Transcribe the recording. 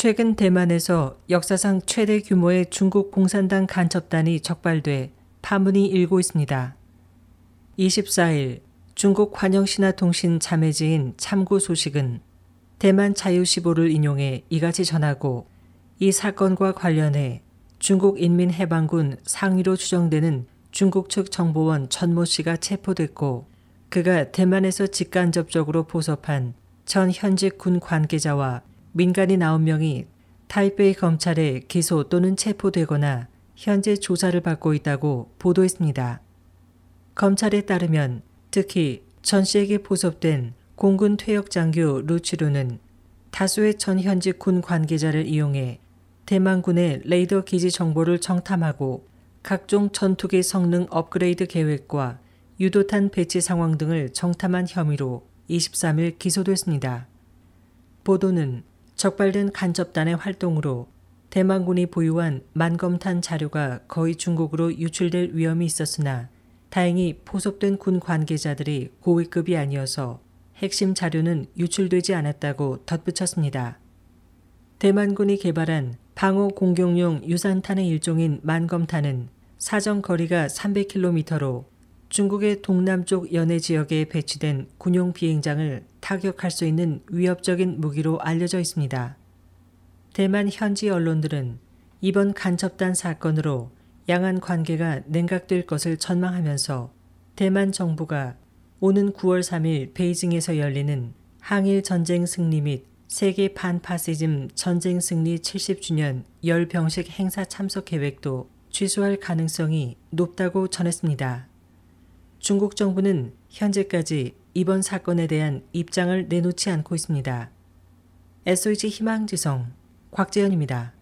최근 대만에서 역사상 최대 규모의 중국 공산당 간첩단이 적발돼 파문이 일고 있습니다. 24일 중국 환영신화통신 자매지인 참고 소식은 대만 자유시보를 인용해 이같이 전하고, 이 사건과 관련해 중국인민해방군 상위로 추정되는 중국 측 정보원 전모 씨가 체포됐고, 그가 대만에서 직간접적으로 포섭한 전 현직 군 관계자와 민간인 9명이 타이베이 검찰에 기소 또는 체포되거나 현재 조사를 받고 있다고 보도했습니다. 검찰에 따르면 특히 전 씨에게 포섭된 공군 퇴역 장교 루치루는 다수의 전 현직 군 관계자를 이용해 대만군의 레이더 기지 정보를 정탐하고 각종 전투기 성능 업그레이드 계획과 유도탄 배치 상황 등을 정탐한 혐의로 23일 기소됐습니다. 보도는 적발된 간첩단의 활동으로 대만군이 보유한 만검탄 자료가 거의 중국으로 유출될 위험이 있었으나 다행히 포섭된 군 관계자들이 고위급이 아니어서 핵심 자료는 유출되지 않았다고 덧붙였습니다. 대만군이 개발한 방호 공격용 유산탄의 일종인 만검탄은 사정 거리가 300km로 중국의 동남쪽 연해 지역에 배치된 군용 비행장을 타격할 수 있는 위협적인 무기로 알려져 있습니다. 대만 현지 언론들은 이번 간첩단 사건으로 양안 관계가 냉각될 것을 전망하면서 대만 정부가 오는 9월 3일 베이징에서 열리는 항일 전쟁 승리 및 세계 반파시즘 전쟁 승리 70주년 열병식 행사 참석 계획도 취소할 가능성이 높다고 전했습니다. 중국 정부는 현재까지 이번 사건에 대한 입장을 내놓지 않고 있습니다. SOH 희망지성 곽재현입니다.